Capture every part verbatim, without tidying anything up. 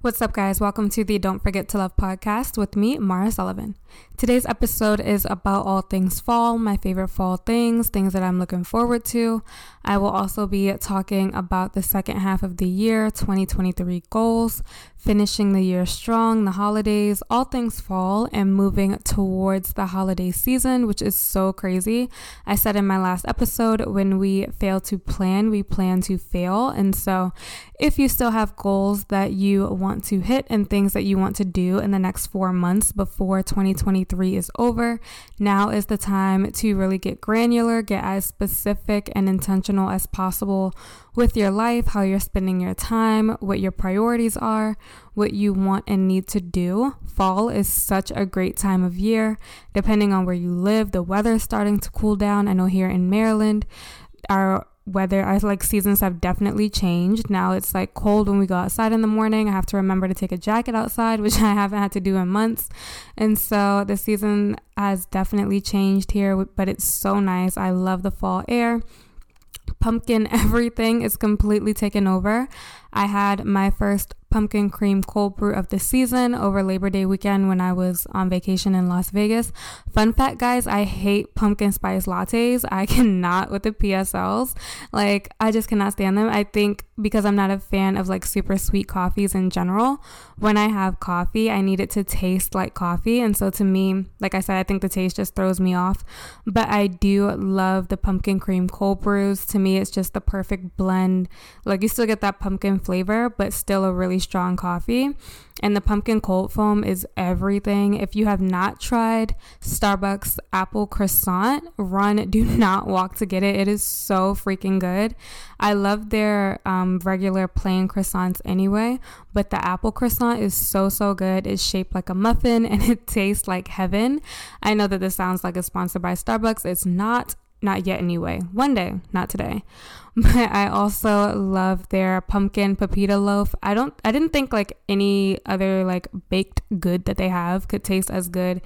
What's up, guys? Welcome to the Don't Forget to Love podcast with me, Maura Sullivan. Today's episode is about all things fall, my favorite fall things, things that I'm looking forward to. I will also be talking about the second half of the year, twenty twenty-three goals, finishing the year strong, the holidays, all things fall, and moving towards the holiday season, which is so crazy. I said in my last episode, when we fail to plan, we plan to fail. And so if you still have goals that you want want to hit and things that you want to do in the next four months before twenty twenty-three is over, now is the time to really get granular, get as specific and intentional as possible with your life, how you're spending your time, what your priorities are, what you want and need to do. Fall is such a great time of year. Depending on where you live, the weather is starting to cool down. I know here in Maryland, our weather, I like seasons have definitely changed. Now it's like cold when we go outside in the morning. I have to remember to take a jacket outside, which I haven't had to do in months. And so the season has definitely changed here, but it's so nice. I love the fall air. Pumpkin everything is completely taken over. I had my first pumpkin cream cold brew of the season over Labor Day weekend when I was on vacation in Las Vegas. Fun fact, guys, I hate pumpkin spice lattes. I cannot with the P S Ls. Like, I just cannot stand them. I think because I'm not a fan of like super sweet coffees in general. When I have coffee, I need it to taste like coffee. And so to me, like I said, I think the taste just throws me off. But I do love the pumpkin cream cold brews. To me, it's just the perfect blend. Like, you still get that pumpkin flavor, but still a really strong coffee. And the pumpkin cold foam is everything. If you have not tried Starbucks apple croissant, run, do not walk to get it. It is so freaking good. I love their um, regular plain croissants anyway, but the apple croissant is so, so good. It's shaped like a muffin and it tastes like heaven. I know that this sounds like it's sponsored by Starbucks. It's not. Not yet anyway. One day, not today. But I also love their pumpkin pepita loaf. I don't I didn't think like any other like baked good that they have could taste as good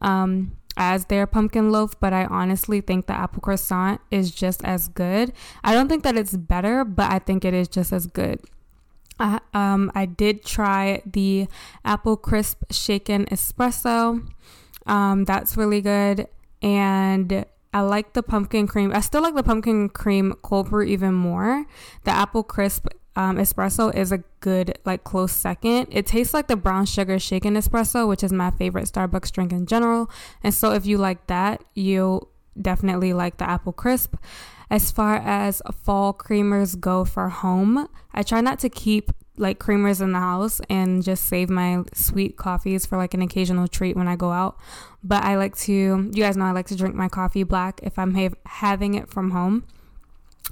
um as their pumpkin loaf, but I honestly think the apple croissant is just as good. I don't think that it's better, but I think it is just as good. I, um I did try the apple crisp shaken espresso. Um that's really good, and I like the pumpkin cream. I still like the pumpkin cream cold brew even more. The apple crisp um, espresso is a good, like, close second. It tastes like the brown sugar shaken espresso, which is my favorite Starbucks drink in general. And so if you like that, you'll definitely like the apple crisp. As far as fall creamers go for home, I try not to keep like creamers in the house and just save my sweet coffees for like an occasional treat when I go out. But I like to, you guys know I like to drink my coffee black if I'm ha- having it from home.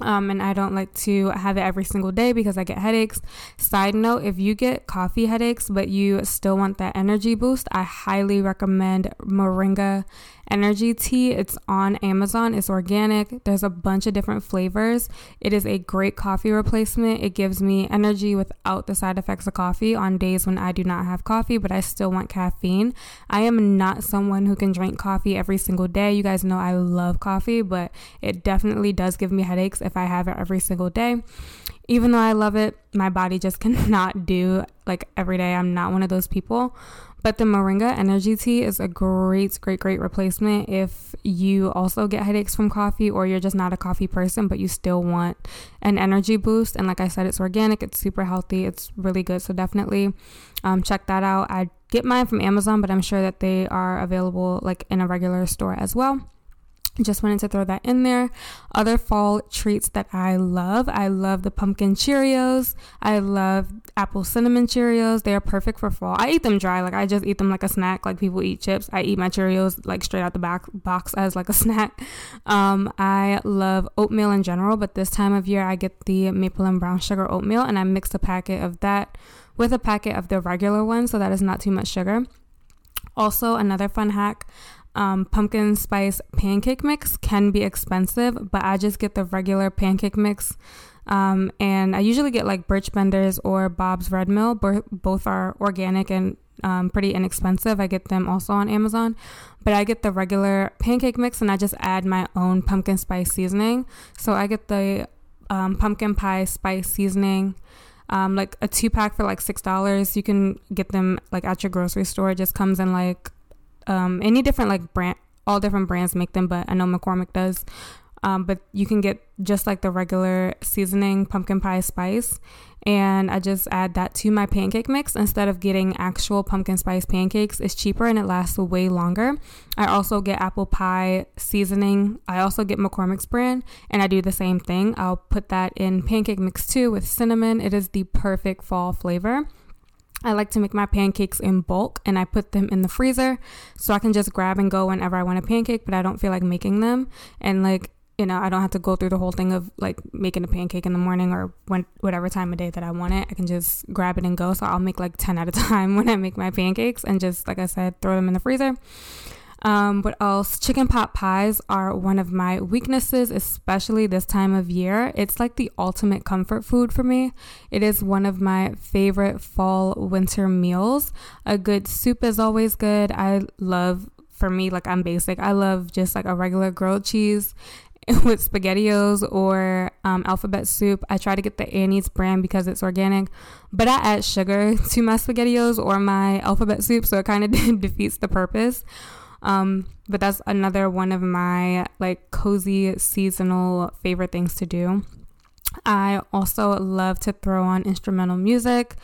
Um, and I don't like to have it every single day because I get headaches. Side note, if you get coffee headaches but you still want that energy boost, I highly recommend Moringa Energy tea. It's on Amazon. It's organic. There's a bunch of different flavors. It is a great coffee replacement. It gives me energy without the side effects of coffee on days when I do not have coffee, but I still want caffeine. I am not someone who can drink coffee every single day. You guys know I love coffee, but it definitely does give me headaches if I have it every single day. Even though I love it, my body just cannot do like every day. I'm not one of those people. But the Moringa Energy tea is a great, great, great replacement if you also get headaches from coffee or you're just not a coffee person, but you still want an energy boost. And like I said, it's organic, it's super healthy, it's really good. So definitely um, check that out. I get mine from Amazon, but I'm sure that they are available like in a regular store as well. Just wanted to throw that in there. Other fall treats that I love. I love the pumpkin Cheerios. I love apple cinnamon Cheerios. They are perfect for fall. I eat them dry. Like, I just eat them like a snack. Like, people eat chips. I eat my Cheerios like straight out the back box as like a snack. Um, I love oatmeal in general, but this time of year I get the maple and brown sugar oatmeal, and I mix a packet of that with a packet of the regular one, so that is not too much sugar. Also, another fun hack. Um, pumpkin spice pancake mix can be expensive, but I just get the regular pancake mix, um, and I usually get like Birch Benders or Bob's Red Mill. Both are organic and um, pretty inexpensive. I get them also on Amazon, but I get the regular pancake mix and I just add my own pumpkin spice seasoning. So I get the um, pumpkin pie spice seasoning um, like a two pack for like six dollars. You can get them like at your grocery store. It just comes in like um, any different like brand, all different brands make them, but I know McCormick does. Um, but you can get just like the regular seasoning, pumpkin pie spice. And I just add that to my pancake mix instead of getting actual pumpkin spice pancakes. It's cheaper and it lasts way longer. I also get apple pie seasoning. I also get McCormick's brand and I do the same thing. I'll put that in pancake mix too with cinnamon. It is the perfect fall flavor. I like to make my pancakes in bulk and I put them in the freezer so I can just grab and go whenever I want a pancake, but I don't feel like making them. And like, you know, I don't have to go through the whole thing of like making a pancake in the morning or when, whatever time of day that I want it. I can just grab it and go. So I'll make like ten at a time when I make my pancakes and just, like I said, throw them in the freezer. Um, what else? Chicken pot pies are one of my weaknesses, especially this time of year. It's like the ultimate comfort food for me. It is one of my favorite fall winter meals. A good soup is always good. I love, for me, like I'm basic. I love just like a regular grilled cheese with SpaghettiOs or um, alphabet soup. I try to get the Annie's brand because it's organic, but I add sugar to my SpaghettiOs or my alphabet soup, so it kind of defeats the purpose. Um, but that's another one of my like cozy seasonal favorite things to do. I also love to throw on instrumental music,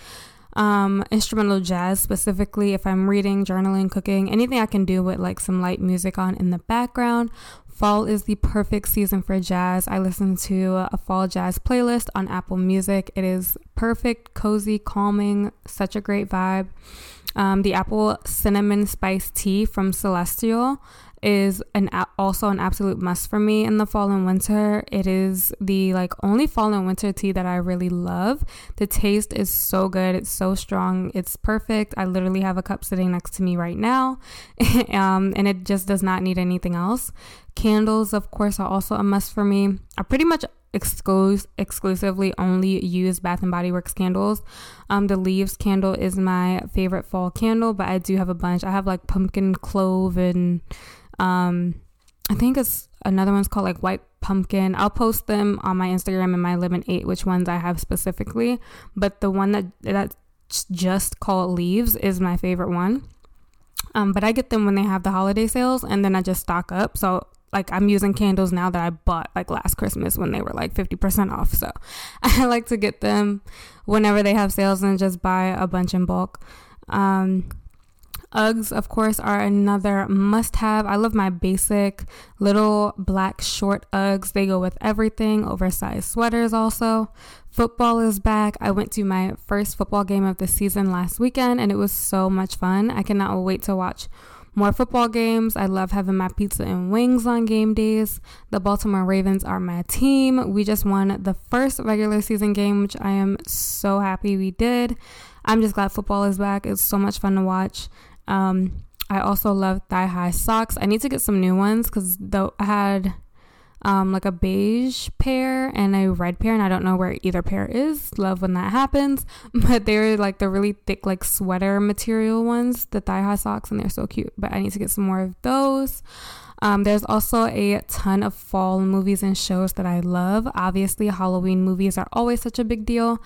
um, instrumental jazz specifically. If I'm reading, journaling, cooking, anything I can do with like some light music on in the background. Fall is the perfect season for jazz. I listen to a fall jazz playlist on Apple Music. It is perfect, cozy, calming, such a great vibe. Um, the apple cinnamon spice tea from Celestial is an also an absolute must for me in the fall and winter. It is the like only fall and winter tea that I really love. The taste is so good. It's so strong. It's perfect. I literally have a cup sitting next to me right now. um, and it just does not need anything else. Candles, of course, are also a must for me. I pretty much exclus- exclusively only use Bath and Body Works candles. Um, the leaves candle is my favorite fall candle, but I do have a bunch. I have like pumpkin clove and um, I think it's another one's called like white pumpkin. I'll post them on my Instagram and my Lemon eight, which ones I have specifically. But the one that that's just called leaves is my favorite one. Um, but I get them when they have the holiday sales and then I just stock up. So like I'm using candles now that I bought like last Christmas when they were like fifty percent off. So I like to get them whenever they have sales and just buy a bunch in bulk. Um, Uggs, of course, are another must-have. I love my basic little black short Uggs. They go with everything, oversized sweaters also. Football is back. I went to my first football game of the season last weekend, and it was so much fun. I cannot wait to watch more football games. I love having my pizza and wings on game days. The Baltimore Ravens are my team. We just won the first regular season game, which I am so happy we did. I'm just glad football is back. It's so much fun to watch. Um, I also love thigh-high socks. I need to get some new ones because I had um, like a beige pair and a red pair, and I don't know where either pair is. Love when that happens. But they're like the really thick like sweater material ones, the thigh-high socks, and they're so cute. But I need to get some more of those. Um, there's also a ton of fall movies and shows that I love. Obviously, Halloween movies are always such a big deal.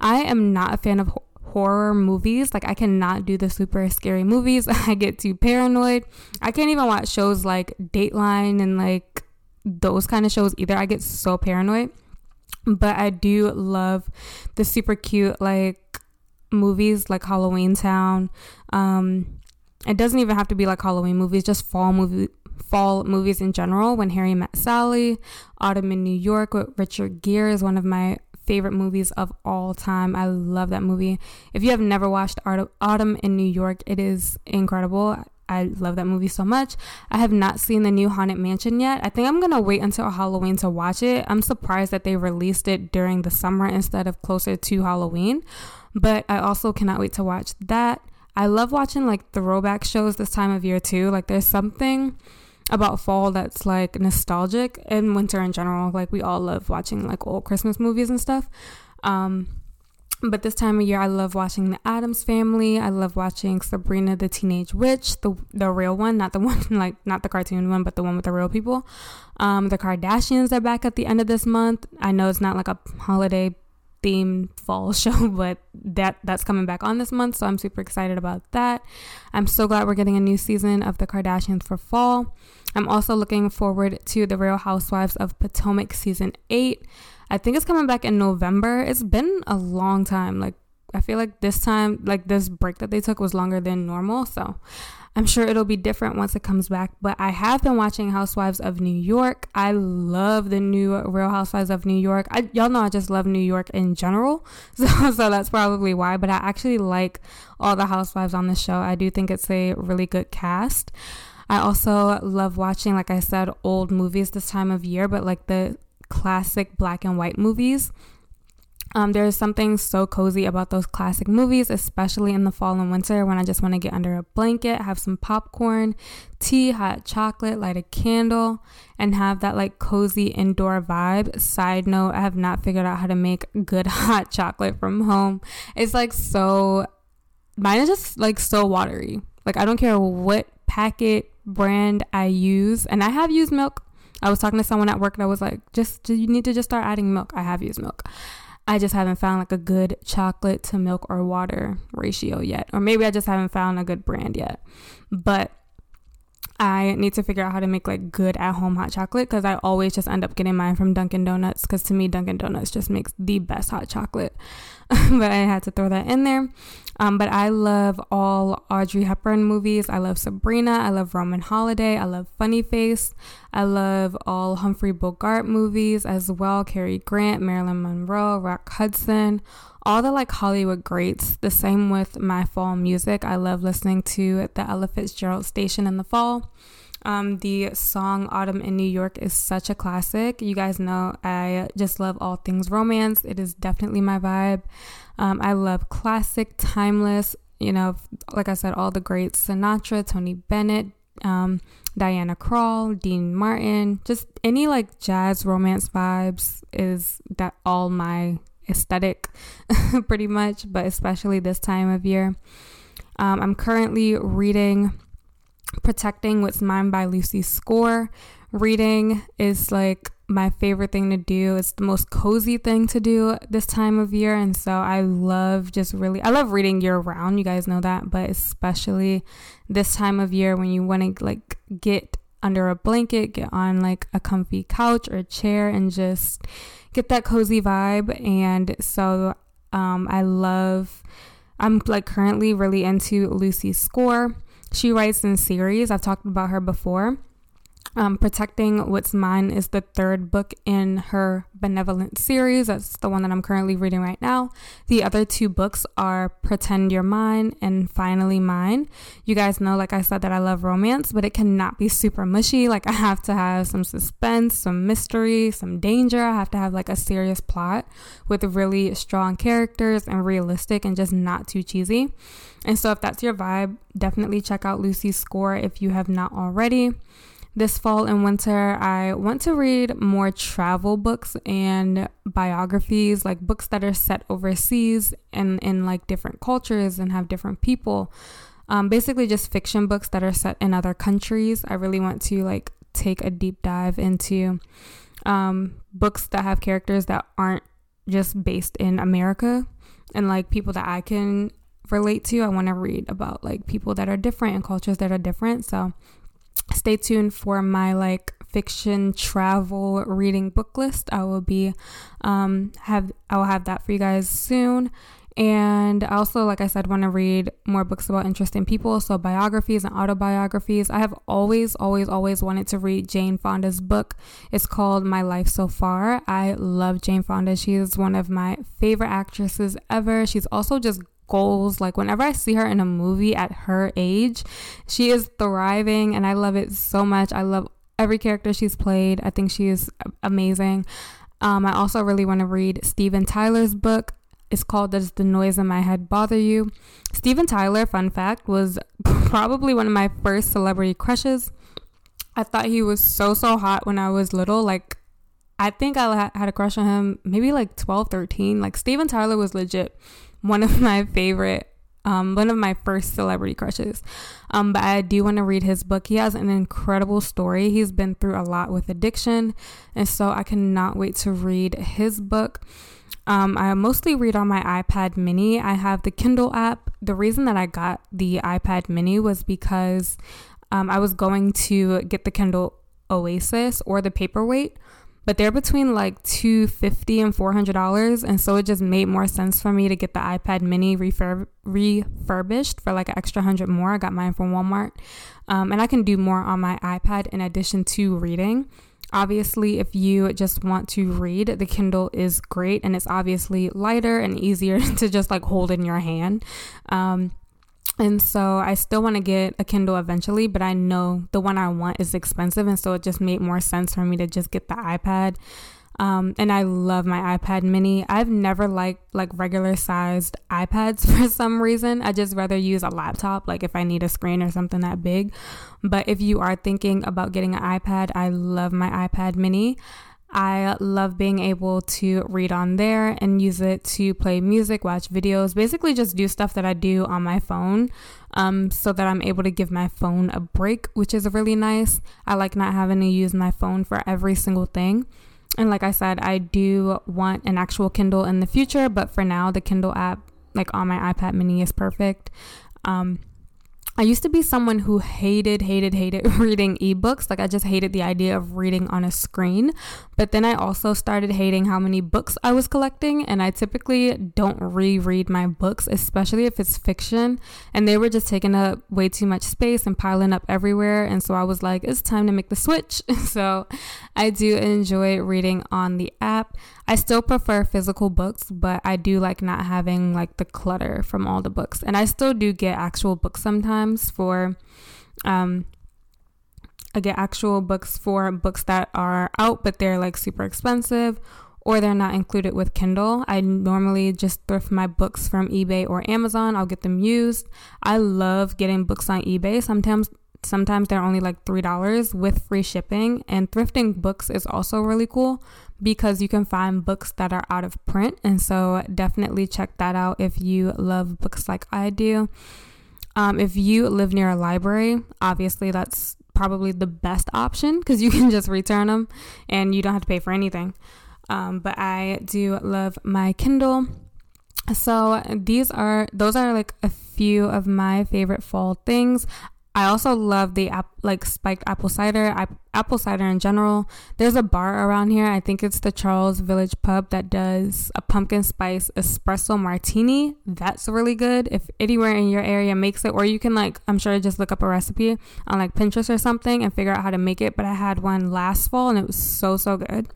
I am not a fan of horror movies. Like I cannot do the super scary movies. I get too paranoid. I can't even watch shows like Dateline and like those kind of shows either. I get so paranoid. But I do love the super cute like movies like Halloween Town. Um, it doesn't even have to be like Halloween movies, just fall movie fall movies in general. When Harry Met Sally, Autumn in New York with Richard Gere is one of my favorite movies of all time. I love that movie. If you have never watched Autumn in New York, it is incredible. I love that movie so much. I have not seen the new Haunted Mansion yet. I think I'm gonna wait until Halloween to watch it. I'm surprised that they released it during the summer instead of closer to Halloween, but I also cannot wait to watch that. I love watching like throwback shows this time of year too. Like there's something about fall that's like nostalgic, and winter in general. Like we all love watching like old Christmas movies and stuff. Um, but this time of year, I love watching The Addams Family. I love watching Sabrina the Teenage Witch, the the real one, not the one like not the cartoon one, but the one with the real people. Um, the Kardashians are back at the end of this month. I know it's not like a holiday themed fall show, but that that's coming back on this month, so I'm super excited about that. I'm so glad we're getting a new season of The Kardashians for fall. I'm also looking forward to The Real Housewives of Potomac season eight. I think it's coming back in November. It's been a long time. Like, I feel like this time, like this break that they took was longer than normal, so I'm sure it'll be different once it comes back. But I have been watching Housewives of New York. I love the new Real Housewives of New York. I, y'all know I just love New York in general, so, so that's probably why. But I actually like all the housewives on the show. I do think it's a really good cast. I also love watching, like I said, old movies this time of year, but like the classic black and white movies. Um, there's something so cozy about those classic movies, especially in the fall and winter when I just want to get under a blanket, have some popcorn, tea, hot chocolate, light a candle, and have that like cozy indoor vibe. Side note, I have not figured out how to make good hot chocolate from home. It's like so, mine is just like so watery. Like, I don't care what packet brand I use, and I have used milk. I was talking to someone at work that was like, just, you need to just start adding milk. I have used milk. I just haven't found like a good chocolate to milk or water ratio yet. Or maybe I just haven't found a good brand yet. But I need to figure out how to make like good at-home hot chocolate, because I always just end up getting mine from Dunkin' Donuts, because to me Dunkin' Donuts just makes the best hot chocolate. But I had to throw that in there. Um, but I love all Audrey Hepburn movies. I love Sabrina. I love Roman Holiday. I love Funny Face. I love all Humphrey Bogart movies as well. Cary Grant, Marilyn Monroe, Rock Hudson. All the like Hollywood greats. The same with my fall music. I love listening to the Ella Fitzgerald station in the fall. Um, the song Autumn in New York is such a classic. You guys know I just love all things romance. It is definitely my vibe. Um, I love classic, timeless, you know, like I said, all the greats, Sinatra, Tony Bennett, um, Diana Krall, Dean Martin, just any like jazz romance vibes is that all my aesthetic pretty much, but especially this time of year. Um, I'm currently reading Protecting What's Mine by Lucy Score. Reading is like my favorite thing to do. It's the most cozy thing to do this time of year, and so I love just really I love reading year round, you guys know that, but especially this time of year when you want to like get under a blanket, get on like a comfy couch or a chair and just get that cozy vibe. And so um I love I'm like currently really into Lucy Score. She writes in series. I've talked about her before. Um, Protecting What's Mine is the third book in her Benevolent series. That's the one that I'm currently reading right now. The other two books are Pretend You're Mine and Finally Mine. You guys know, like I said, that I love romance, but it cannot be super mushy. Like, I have to have some suspense, some mystery, some danger. I have to have like a serious plot with really strong characters and realistic and just not too cheesy. And so if that's your vibe, definitely check out Lucy Score if you have not already. This fall and winter, I want to read more travel books and biographies, like books that are set overseas and in like different cultures and have different people. Um, basically just fiction books that are set in other countries. I really want to like take a deep dive into um, books that have characters that aren't just based in America and like people that I can relate to. I want to read about like people that are different and cultures that are different. So stay tuned for my like fiction travel reading book list. I will be um have I will have that for you guys soon. And I also, like I said, want to read more books about interesting people, so biographies and autobiographies. I have always, always, always wanted to read Jane Fonda's book. It's called My Life So Far. I love Jane Fonda. She is one of my favorite actresses ever. She's also just goals. Like, whenever I see her in a movie at her age, she is thriving, and I love it so much. I love every character she's played. I think she is amazing. Um, I also really want to read Steven Tyler's book. It's called Does the Noise in My Head Bother You? Steven Tyler, fun fact, was probably one of my first celebrity crushes. I thought he was so, so hot when I was little. Like, I think I had a crush on him maybe like twelve, thirteen. Like, Steven Tyler was legit one of my favorite, um, one of my first celebrity crushes. Um, but I do want to read his book. He has an incredible story. He's been through a lot with addiction, and so I cannot wait to read his book. Um, I mostly read on my iPad mini. I have the Kindle app. The reason that I got the iPad mini was because um, I was going to get the Kindle Oasis or the Paperweight, but they're between like two hundred fifty dollars and four hundred dollars, and so it just made more sense for me to get the iPad mini refurb- refurbished for like an extra one hundred dollars more. I got mine from Walmart, um, and I can do more on my iPad in addition to reading. Obviously, if you just want to read, the Kindle is great, and it's obviously lighter and easier to just like hold in your hand. Um, and so I still want to get a Kindle eventually, but I know the one I want is expensive, and so it just made more sense for me to just get the iPad. Um, and I love my iPad mini. I've never liked like regular sized iPads for some reason. I just rather use a laptop, like if I need a screen or something that big. But if you are thinking about getting an iPad, I love my iPad mini. I love being able to read on there and use it to play music, watch videos, basically just do stuff that I do on my phone, um, so that I'm able to give my phone a break, which is really nice. I like not having to use my phone for every single thing. And like I said, I do want an actual Kindle in the future, but for now, the Kindle app, like on my iPad mini, is perfect. Um, I used to be someone who hated, hated, hated reading ebooks. Like I just hated the idea of reading on a screen. But then I also started hating how many books I was collecting. And I typically don't reread my books, especially if it's fiction. And they were just taking up way too much space and piling up everywhere. And so I was like, it's time to make the switch. So I do enjoy reading on the app. I still prefer physical books, but I do like not having like the clutter from all the books. And I still do get actual books sometimes. For um I get actual books for books that are out, but they're like super expensive or they're not included with Kindle. I normally just thrift my books from eBay or Amazon. I'll get them used. I love getting books on eBay. Sometimes sometimes they're only like three dollars with free shipping, and thrifting books is also really cool because you can find books that are out of print, and so definitely check that out if you love books like I do. Um, if you live near a library, obviously that's probably the best option because you can just return them and you don't have to pay for anything. Um, but I do love my Kindle. So these are, those are like a few of my favorite fall things. I also love the app, like spiked apple cider, I, apple cider in general. There's a bar around here. I think it's the Charles Village Pub that does a pumpkin spice espresso martini. That's really good. If anywhere in your area makes it, or you can like, I'm sure just look up a recipe on like Pinterest or something and figure out how to make it. But I had one last fall and it was so, so good.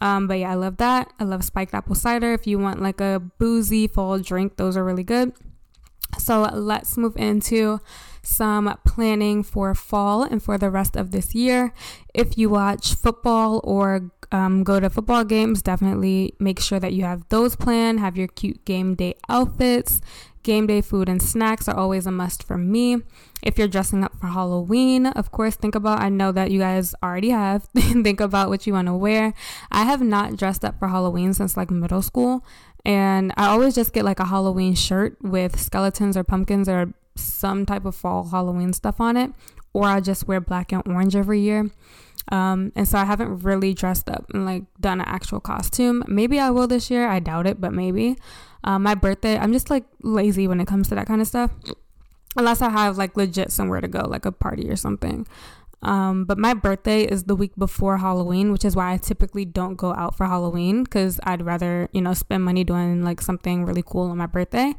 Um, but yeah, I love that. I love spiked apple cider. If you want like a boozy fall drink, those are really good. So let's move into some planning for fall and for the rest of this year. If you watch football or um, go to football games, definitely make sure that you have those planned. Have your cute game day outfits. Game day food and snacks are always a must for me. If you're dressing up for Halloween, of course, think about, I know that you guys already have, think about what you want to wear. I have not dressed up for Halloween since like middle school, and I always just get like a Halloween shirt with skeletons or pumpkins or some type of fall Halloween stuff on it, or I just wear black and orange every year. Um, and so I haven't really dressed up and like done an actual costume. Maybe I will this year. I doubt it, but maybe. Uh, my birthday, I'm just like lazy when it comes to that kind of stuff. Unless I have like legit somewhere to go, like a party or something. Um, but my birthday is the week before Halloween, which is why I typically don't go out for Halloween because I'd rather, you know, spend money doing like something really cool on my birthday.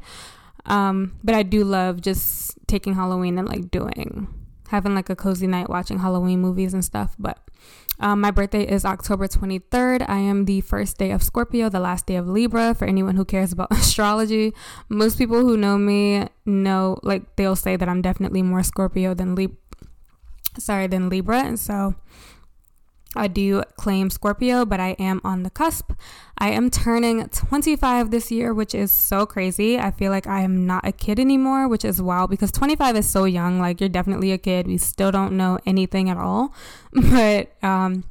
Um, but I do love just taking Halloween and like doing, having like a cozy night watching Halloween movies and stuff. But um, my birthday is October twenty-third. I am the first day of Scorpio, the last day of Libra, for anyone who cares about astrology. Most people who know me know, like they'll say that I'm definitely more Scorpio than Lib- sorry, than Libra. And so I do claim Scorpio, but I am on the cusp. I am turning twenty-five this year, which is so crazy. I feel like I am not a kid anymore, which is wild because twenty-five is so young. Like, you're definitely a kid. We still don't know anything at all. But um,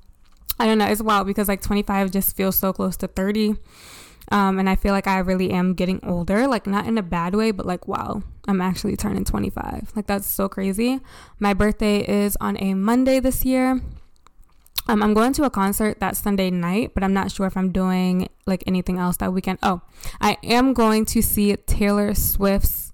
I don't know. It's wild because like twenty-five just feels so close to thirty. Um, and I feel like I really am getting older, like not in a bad way, but like, wow, I'm actually turning twenty-five. Like, that's so crazy. My birthday is on a Monday this year. Um, I'm going to a concert that Sunday night, but I'm not sure if I'm doing like anything else that weekend. Oh, I am going to see Taylor Swift's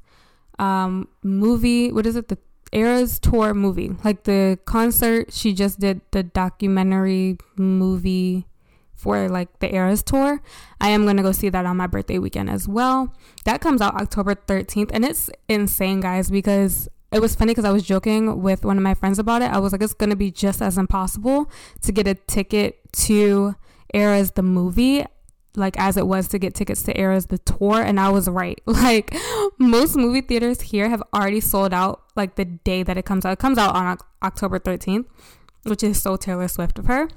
um, movie. What is it? The Eras Tour movie. Like the concert, she just did the documentary movie for like the Eras Tour. I am going to go see that on my birthday weekend as well. That comes out October thirteenth. And it's insane, guys, because it was funny because I was joking with one of my friends about it. I was like, it's going to be just as impossible to get a ticket to Eras the movie, like as it was to get tickets to Eras the tour. And I was right. Like most movie theaters here have already sold out like the day that it comes out. It comes out on October thirteenth, which is so Taylor Swift of her.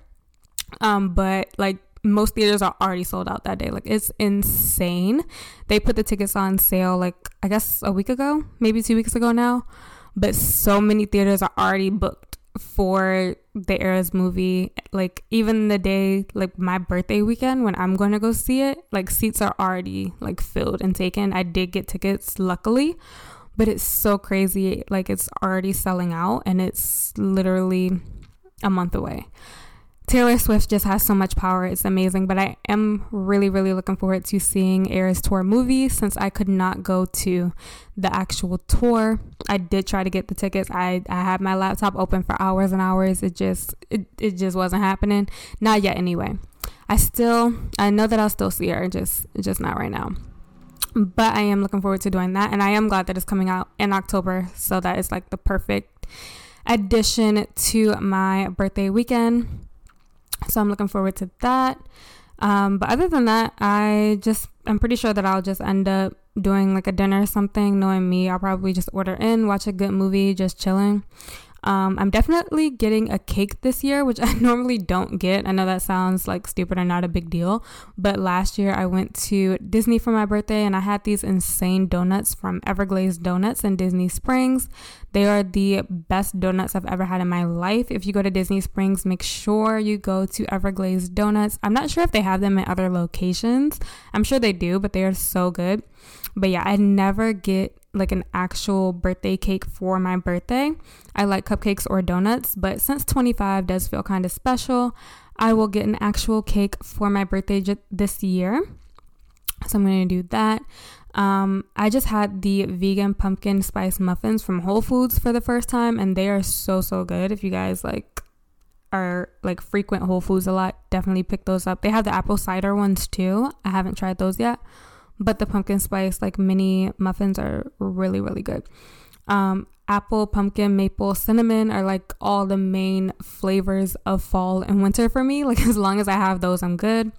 Um, but like most theaters are already sold out that day. Like it's insane. They put the tickets on sale like I guess a week ago, maybe two weeks ago now, but so many theaters are already booked for the Eras movie. Like even the day, like my birthday weekend when I'm going to go see it, like seats are already like filled and taken. I did get tickets luckily, but it's so crazy. Like it's already selling out and it's literally a month away. Taylor Swift just has so much power. It's amazing. But I am really, really looking forward to seeing Eras Tour movie since I could not go to the actual tour. I did try to get the tickets. I, I had my laptop open for hours and hours. It just it, it just wasn't happening. Not yet anyway. I still I know that I'll still see her, just just not right now. But I am looking forward to doing that. And I am glad that it's coming out in October. So that is like the perfect addition to my birthday weekend. So I'm looking forward to that. Um, but other than that, I just, I'm pretty sure that I'll just end up doing like a dinner or something. Knowing me, I'll probably just order in, watch a good movie, just chilling. Um, I'm definitely getting a cake this year, which I normally don't get. I know that sounds like stupid or not a big deal. But last year I went to Disney for my birthday and I had these insane donuts from Everglaze Donuts in Disney Springs. They are the best donuts I've ever had in my life. If you go to Disney Springs, make sure you go to Everglaze Donuts. I'm not sure if they have them in other locations. I'm sure they do, but they are so good. But yeah, I never get like an actual birthday cake for my birthday. I like cupcakes or donuts, but since twenty-five does feel kind of special, I will get an actual cake for my birthday j- this year. So I'm going to do that. Um, I just had the vegan pumpkin spice muffins from Whole Foods for the first time, and they are so, so good. If you guys like are like frequent Whole Foods a lot, definitely pick those up. They have the apple cider ones too. I haven't tried those yet. But the pumpkin spice, like mini muffins are really, really good. Um, apple, pumpkin, maple, cinnamon are like all the main flavors of fall and winter for me. Like as long as I have those, I'm good.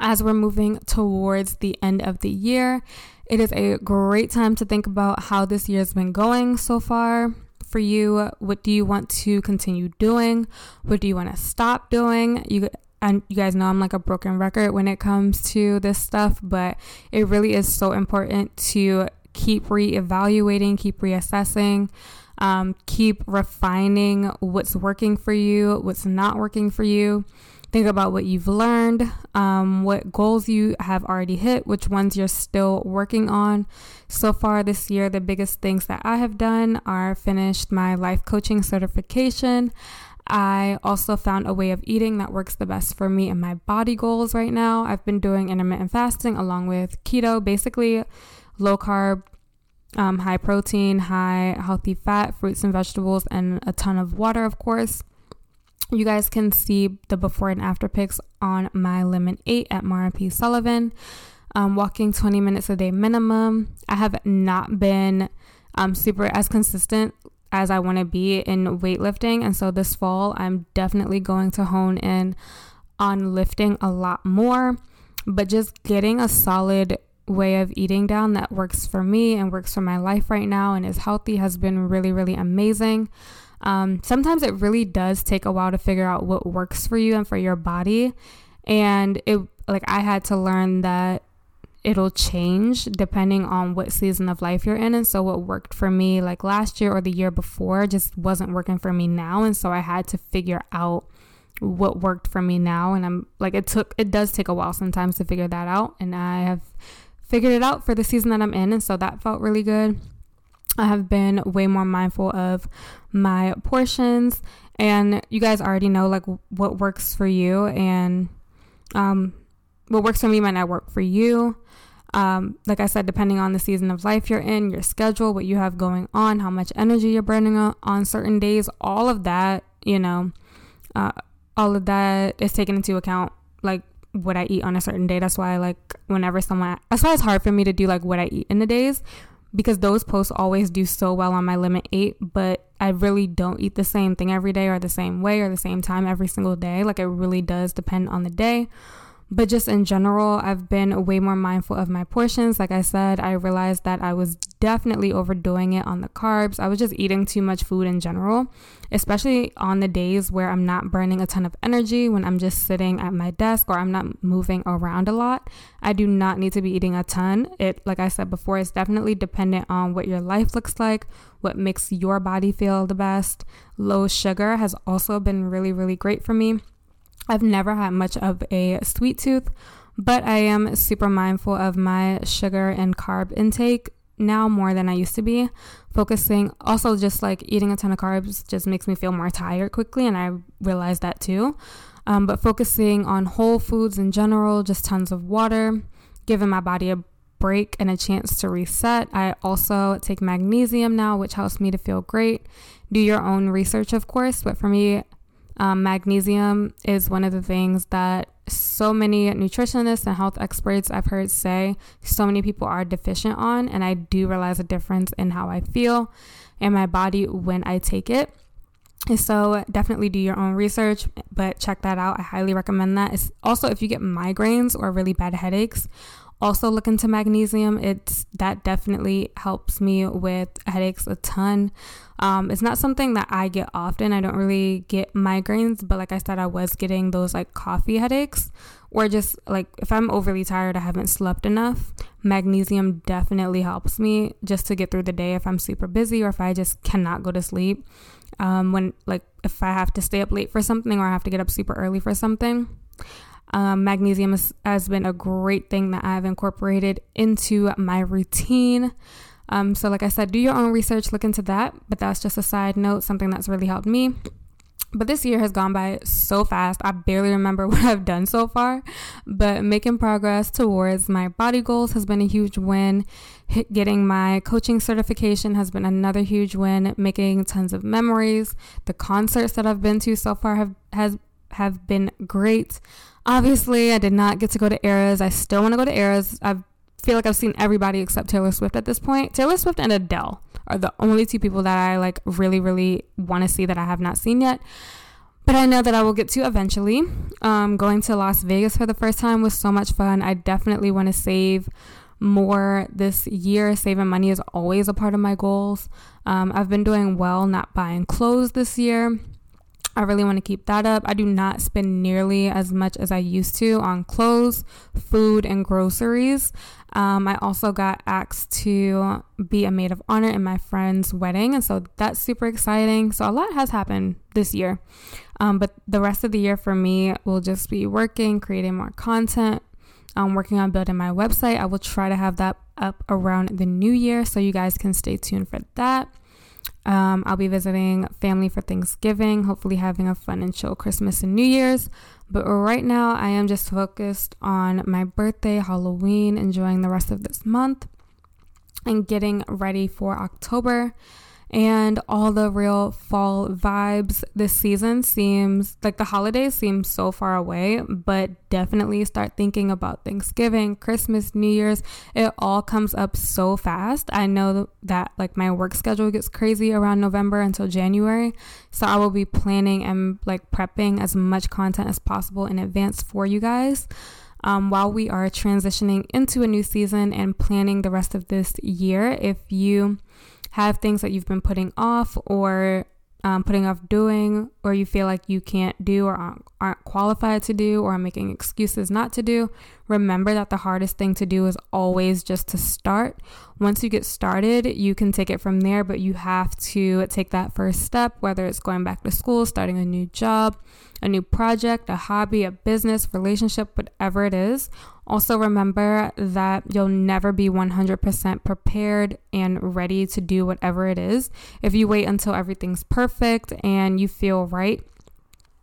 As we're moving towards the end of the year, it is a great time to think about how this year's been going so far. For you, what do you want to continue doing? What do you want to stop doing? You And you guys know I'm like a broken record when it comes to this stuff, but it really is so important to keep reevaluating, keep reassessing, um, keep refining what's working for you, what's not working for you. Think about what you've learned, um, what goals you have already hit, which ones you're still working on. So far this year, the biggest things that I have done are finished my life coaching certification. I also found a way of eating that works the best for me and my body goals right now. I've been doing intermittent fasting along with keto, basically low carb, um, high protein, high healthy fat, fruits and vegetables, and a ton of water, of course. You guys can see the before and after pics on my Lemon eight at Maura P. Sullivan. Um, walking twenty minutes a day minimum. I have not been um, super as consistent as I want to be in weightlifting. And so this fall, I'm definitely going to hone in on lifting a lot more, but just getting a solid way of eating down that works for me and works for my life right now and is healthy has been really, really amazing. Um, sometimes it really does take a while to figure out what works for you and for your body. And it, like, I had to learn that it'll change depending on what season of life you're in. And so what worked for me like last year or the year before just wasn't working for me now. And so I had to figure out what worked for me now. And I'm like, it took, it does take a while sometimes to figure that out. And I have figured it out for the season that I'm in. And so that felt really good. I have been way more mindful of my portions, and you guys already know like what works for you, and um, what works for me might not work for you. Um, like I said, depending on the season of life you're in, your schedule, what you have going on, how much energy you're burning on, on certain days, all of that, you know, uh, all of that is taken into account, like what I eat on a certain day. That's why, like, whenever someone, that's why it's hard for me to do like what I eat in the days, because those posts always do so well on my Lemon eight, but I really don't eat the same thing every day or the same way or the same time every single day. Like, it really does depend on the day. But just in general, I've been way more mindful of my portions. Like I said, I realized that I was definitely overdoing it on the carbs. I was just eating too much food in general, especially on the days where I'm not burning a ton of energy, when I'm just sitting at my desk or I'm not moving around a lot. I do not need to be eating a ton. It, like I said before, it's definitely dependent on what your life looks like, what makes your body feel the best. Low sugar has also been really, really great for me. I've never had much of a sweet tooth, but I am super mindful of my sugar and carb intake now more than I used to be. Focusing also, just like eating a ton of carbs just makes me feel more tired quickly, and I realized that too. Um, but focusing on whole foods in general, just tons of water, giving my body a break and a chance to reset. I also take magnesium now, which helps me to feel great. Do your own research, of course, but for me, Um, magnesium is one of the things that so many nutritionists and health experts I've heard say so many people are deficient on, and I do realize a difference in how I feel and my body when I take it. And so definitely do your own research, but check that out. I highly recommend that. It's also, if you get migraines or really bad headaches, also look into magnesium. It's that definitely helps me with headaches a ton. Um, it's not something that I get often. I don't really get migraines, but like I said, I was getting those like coffee headaches, or just like if I'm overly tired, I haven't slept enough. Magnesium definitely helps me just to get through the day if I'm super busy, or if I just cannot go to sleep. Um, when like if I have to stay up late for something, or I have to get up super early for something. Um, magnesium has, has been a great thing that I've incorporated into my routine. Um, so like I said, do your own research, look into that, but that's just a side note, something that's really helped me. But this year has gone by so fast. I barely remember what I've done so far, but making progress towards my body goals has been a huge win. Getting my coaching certification has been another huge win. Making tons of memories. The concerts that I've been to so far have, has, have been great. Obviously, I did not get to go to Eras. I still want to go to Eras. I feel like I've seen everybody except Taylor Swift at this point. Taylor Swift and Adele are the only two people that I like really, really want to see that I have not seen yet. But I know that I will get to eventually. Um, going to Las Vegas for the first time was so much fun. I definitely want to save more this year. Saving money is always a part of my goals. Um, I've been doing well not buying clothes this year. I really want to keep that up. I do not spend nearly as much as I used to on clothes, food, and groceries. Um, I also got asked to be a maid of honor in my friend's wedding, and so that's super exciting. So a lot has happened this year, um, but the rest of the year for me will just be working, creating more content. I'm working on building my website. I will try to have that up around the new year, so you guys can stay tuned for that. Um, I'll be visiting family for Thanksgiving, hopefully having a fun and chill Christmas and New Year's. But right now I am just focused on my birthday, Halloween, enjoying the rest of this month and getting ready for October and all the real fall vibes. This season seems like the holidays seem so far away, but definitely start thinking about Thanksgiving, Christmas, New Year's. It all comes up so fast. I know that like my work schedule gets crazy around November until January, so I will be planning and like prepping as much content as possible in advance for you guys. Um, while we are transitioning into a new season and planning the rest of this year, if you have things that you've been putting off or um, putting off doing, or you feel like you can't do or aren't, aren't qualified to do, or are making excuses not to do, Remember that the hardest thing to do is always just to start. Once you get started, you can take it from there, but you have to take that first step, whether it's going back to school, starting a new job, a new project, a hobby, a business, relationship, whatever it is. Also remember that you'll never be one hundred percent prepared and ready to do whatever it is. If you wait until everything's perfect and you feel right,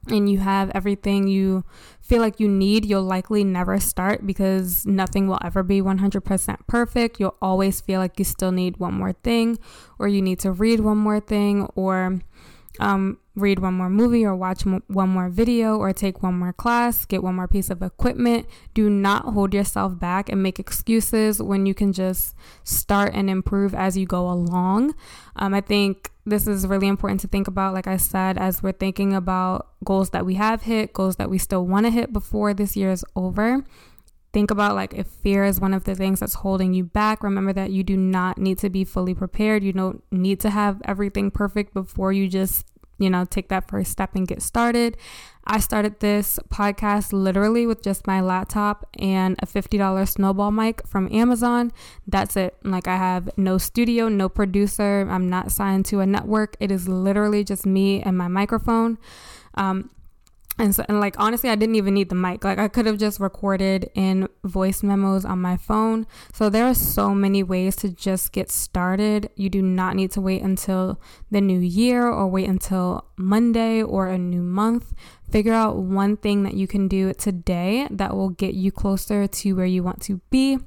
and you have everything you feel like you need, you'll likely never start because nothing will ever be one hundred percent perfect. You'll always feel like you still need one more thing, or you need to read one more thing, or um, read one more movie, or watch mo- one more video, or take one more class, get one more piece of equipment. Do not hold yourself back and make excuses when you can just start and improve as you go along. Um, I think this is really important to think about, like I said, as we're thinking about goals that we have hit, goals that we still want to hit before this year is over. Think about, like, if fear is one of the things that's holding you back, remember that you do not need to be fully prepared. You don't need to have everything perfect before you just, you know, take that first step and get started. I started this podcast literally with just my laptop and a fifty dollars snowball mic from Amazon. That's it. Like, I have no studio, no producer. I'm not signed to a network. It is literally just me and my microphone. Um, and so, and like, honestly, I didn't even need the mic. Like, I could have just recorded in voice memos on my phone. So there are so many ways to just get started. You do not need to wait until the new year or wait until Monday or a new month. Figure out one thing that you can do today that will get you closer to where you want to be.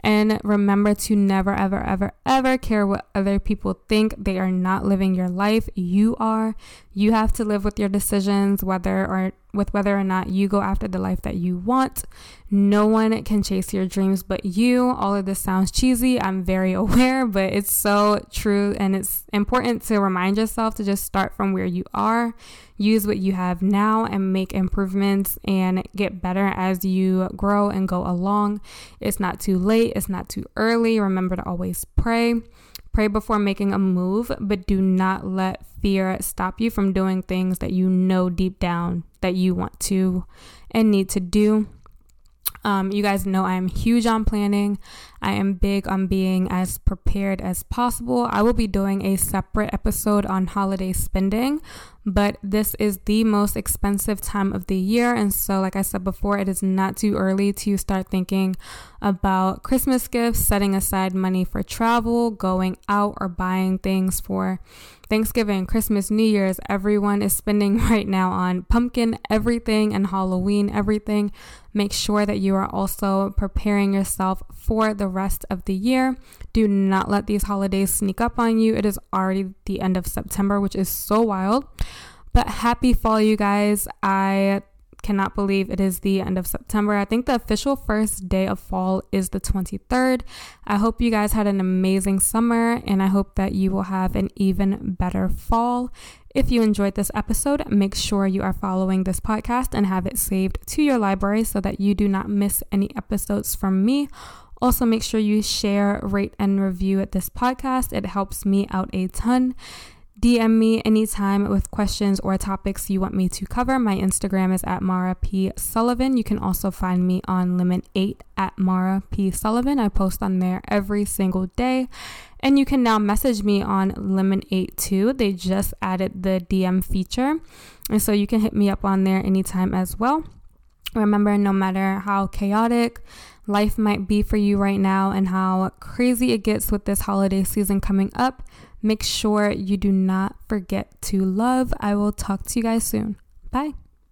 And remember to never, ever, ever, ever care what other people think. They are not living your life. You are. You have to live with your decisions, whether or with whether or not you go after the life that you want. No one can chase your dreams but you. All of this sounds cheesy, I'm very aware, but it's so true, and it's important to remind yourself to just start from where you are, use what you have now, and make improvements and get better as you grow and go along. It's not too late, it's not too early. Remember to always pray. Pray before making a move, but do not let fear stop you from doing things that you know deep down that you want to and need to do. Um, you guys know I am huge on planning. I am big on being as prepared as possible. I will be doing a separate episode on holiday spending, but this is the most expensive time of the year. And so, like I said before, it is not too early to start thinking about Christmas gifts, setting aside money for travel, going out, or buying things for Thanksgiving, Christmas, New Year's. Everyone is spending right now on pumpkin everything and Halloween everything. Make sure that you are also preparing yourself for the rest of the year. Do not let these holidays sneak up on you. It is already the end of September, which is so wild. But happy fall, you guys. I cannot believe it is the end of September. I think the official first day of fall is the twenty-third. I hope you guys had an amazing summer, and I hope that you will have an even better fall. If you enjoyed this episode, make sure you are following this podcast and have it saved to your library so that you do not miss any episodes from me. Also, make sure you share, rate, and review at this podcast. It helps me out a ton. D M me anytime with questions or topics you want me to cover. My Instagram is at Maura P. Sullivan. You can also find me on Lemon eight at Maura P. Sullivan. I post on there every single day. And you can now message me on Lemon eight too. They just added the D M feature. And so you can hit me up on there anytime as well. Remember, no matter how chaotic life might be for you right now and how crazy it gets with this holiday season coming up, make sure you do not forget to love. I will talk to you guys soon. Bye.